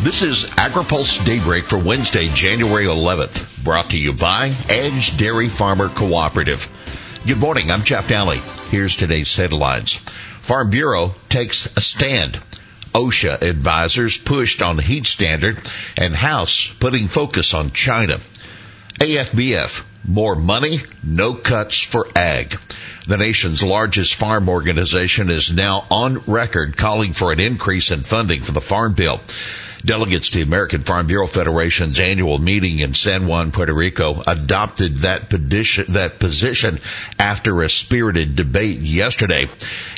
This is AgriPulse Daybreak for Wednesday, January 11th, brought to you by Edge Dairy Farmer Cooperative. Good morning, I'm Jeff Daly. Here's today's headlines. Farm Bureau takes a stand. OSHA advisors pushed on heat standard, and House putting focus on China. AFBF, more money, no cuts for ag. The nation's largest farm organization is now on record calling for an increase in funding for the Farm Bill. Delegates to the American Farm Bureau Federation's annual meeting in San Juan, Puerto Rico, adopted that position after a spirited debate yesterday.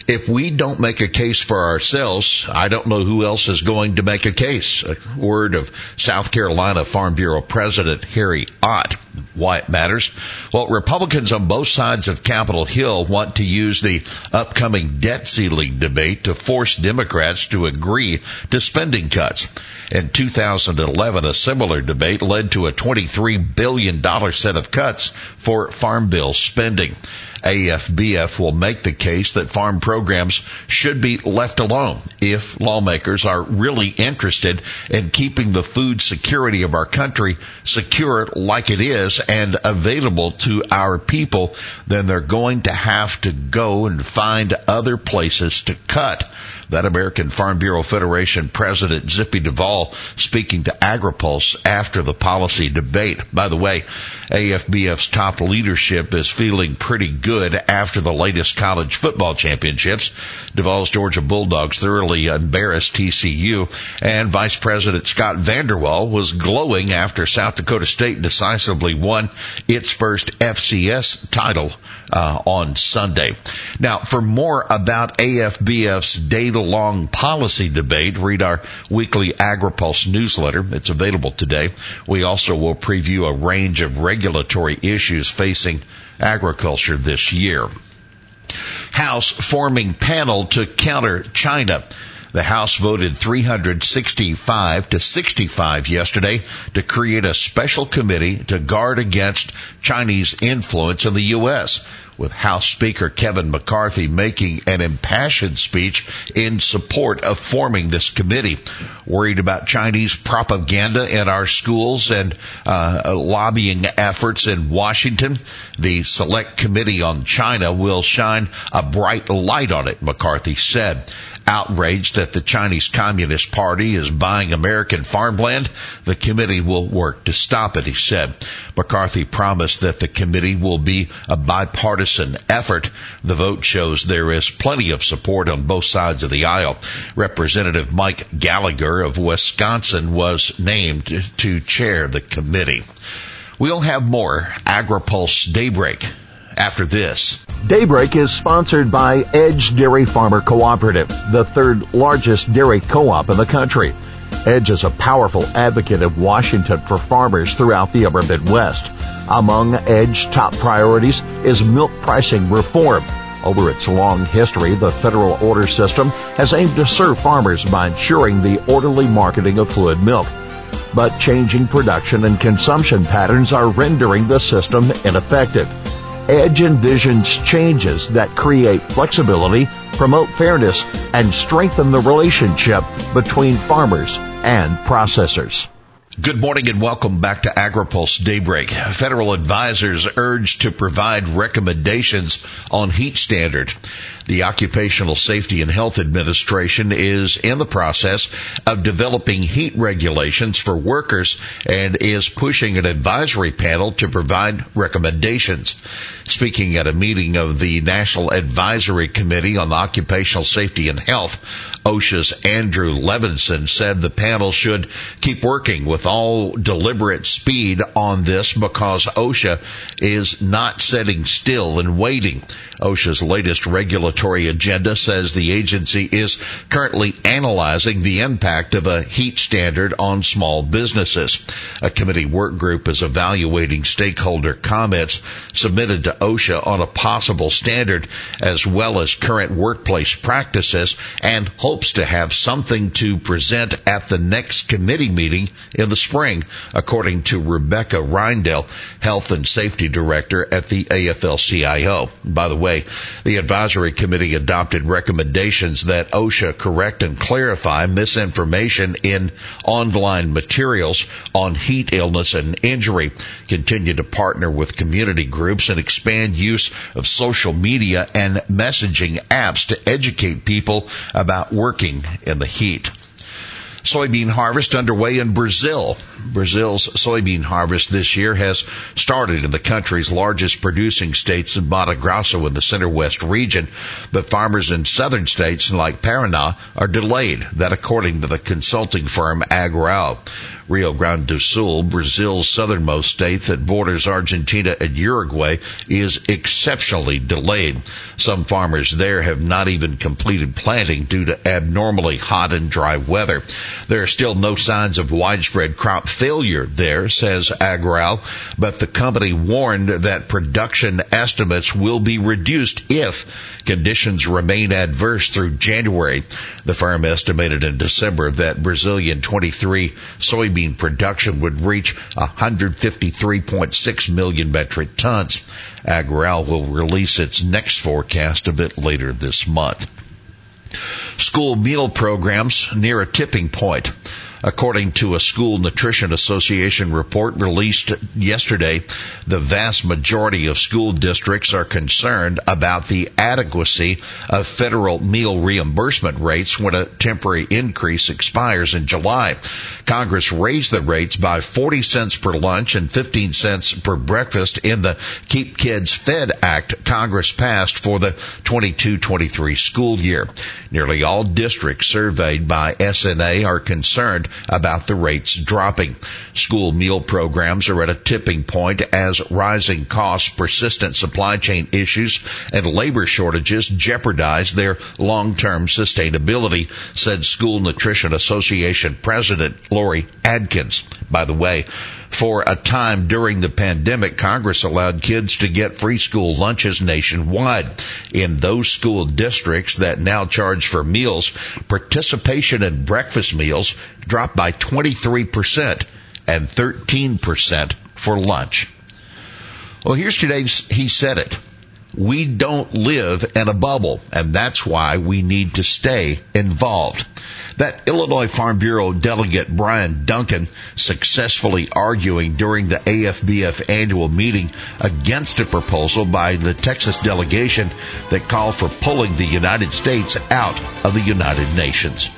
If we don't make a case for ourselves, I don't know who else is going to make a case. A word of South Carolina Farm Bureau President Harry Ott. Why it matters? Well, Republicans on both sides of Capitol Hill want to use the upcoming debt ceiling debate to force Democrats to agree to spending cuts. In 2011, a similar debate led to a $23 billion set of cuts for farm bill spending. AFBF will make the case that farm programs should be left alone if lawmakers are really interested in keeping the food security of our country secure like it is and available to our people. Then they're going to have to go and find other places to cut. That American Farm Bureau Federation President Zippy Duvall speaking to AgriPulse after the policy debate. By the way, AFBF's top leadership is feeling pretty good after the latest college football championships. Duvall's Georgia Bulldogs thoroughly embarrassed TCU, and Vice President Scott Vanderwell was glowing after South Dakota State decisively won its first FCS title on Sunday. Now, for more about AFBF's day-long policy debate, read our weekly AgriPulse newsletter. It's available today. We also will preview a range of regulatory issues facing agriculture this year. House forming panel to counter China. The House voted 365 to 65 yesterday to create a special committee to guard against Chinese influence in the U.S., with House Speaker Kevin McCarthy making an impassioned speech in support of forming this committee. Worried about Chinese propaganda in our schools and lobbying efforts in Washington, the Select Committee on China will shine a bright light on it, McCarthy said. Outraged that the Chinese Communist Party is buying American farmland, the committee will work to stop it, he said. McCarthy promised that the committee will be a bipartisan effort. The vote shows there is plenty of support on both sides of the aisle. Representative Mike Gallagher of Wisconsin was named to chair the committee. We'll have more AgriPulse Daybreak after this. Daybreak is sponsored by Edge Dairy Farmer Cooperative, the third largest dairy co-op in the country. Edge is a powerful advocate of Washington for farmers throughout the upper Midwest. Among Edge's top priorities is milk pricing reform. Over its long history, the federal order system has aimed to serve farmers by ensuring the orderly marketing of fluid milk. But changing production and consumption patterns are rendering the system ineffective. Edge envisions changes that create flexibility, promote fairness, and strengthen the relationship between farmers and processors. Good morning and welcome back to AgriPulse Daybreak. Federal advisors urged to provide recommendations on heat standard. The Occupational Safety and Health Administration is in the process of developing heat regulations for workers and is pushing an advisory panel to provide recommendations. Speaking at a meeting of the National Advisory Committee on Occupational Safety and Health, OSHA's Andrew Levinson said the panel should keep working with all deliberate speed on this because OSHA is not sitting still and waiting. OSHA's latest regulatory agenda says the agency is currently analyzing the impact of a heat standard on small businesses. A committee work group is evaluating stakeholder comments submitted to OSHA on a possible standard as well as current workplace practices and hopes to have something to present at the next committee meeting in the spring, according to Rebecca Rindell, Health and Safety Director at the AFL-CIO. By the way, the advisory committee Committee adopted recommendations that OSHA correct and clarify misinformation in online materials on heat illness and injury, continue to partner with community groups, and expand use of social media and messaging apps to educate people about working in the heat. Soybean harvest underway in Brazil. Brazil's soybean harvest this year has started in the country's largest producing states in Mato Grosso in the center-west region, but farmers in southern states like Paraná are delayed, that according to the consulting firm Agroal. Rio Grande do Sul, Brazil's southernmost state that borders Argentina and Uruguay, is exceptionally delayed. Some farmers there have not even completed planting due to abnormally hot and dry weather. There are still no signs of widespread crop failure there, says Agroal, but the company warned that production estimates will be reduced if conditions remain adverse through January. The firm estimated in December that Brazilian 23 soybean production would reach 153.6 million metric tons. Agroal will release its next forecast a bit later this month. School meal programs near a tipping point. According to a School Nutrition Association report released yesterday, the vast majority of school districts are concerned about the adequacy of federal meal reimbursement rates when a temporary increase expires in July. Congress raised the rates by 40 cents per lunch and 15 cents per breakfast in the Keep Kids Fed Act Congress passed for the 22-23 school year. Nearly all districts surveyed by SNA are concerned about the rates dropping. School meal programs are at a tipping point as rising costs, persistent supply chain issues, and labor shortages jeopardize their long-term sustainability, said School Nutrition Association President Lori Adkins. By the way, for a time during the pandemic, Congress allowed kids to get free school lunches nationwide. In those school districts that now charge for meals, participation in breakfast meals dropped by 23% and 13% for lunch. Well, here's today's He Said It. We don't live in a bubble, and that's why we need to stay involved. That Illinois Farm Bureau delegate Brian Duncan successfully arguing during the AFBF annual meeting against a proposal by the Texas delegation that called for pulling the United States out of the United Nations.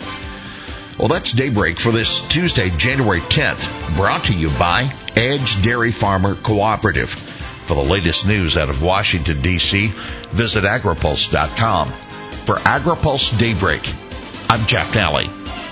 Well, that's Daybreak for this Tuesday, January 10th, brought to you by Edge Dairy Farmer Cooperative. For the latest news out of Washington, D.C., visit AgriPulse.com. For AgriPulse Daybreak, I'm Jack Nally.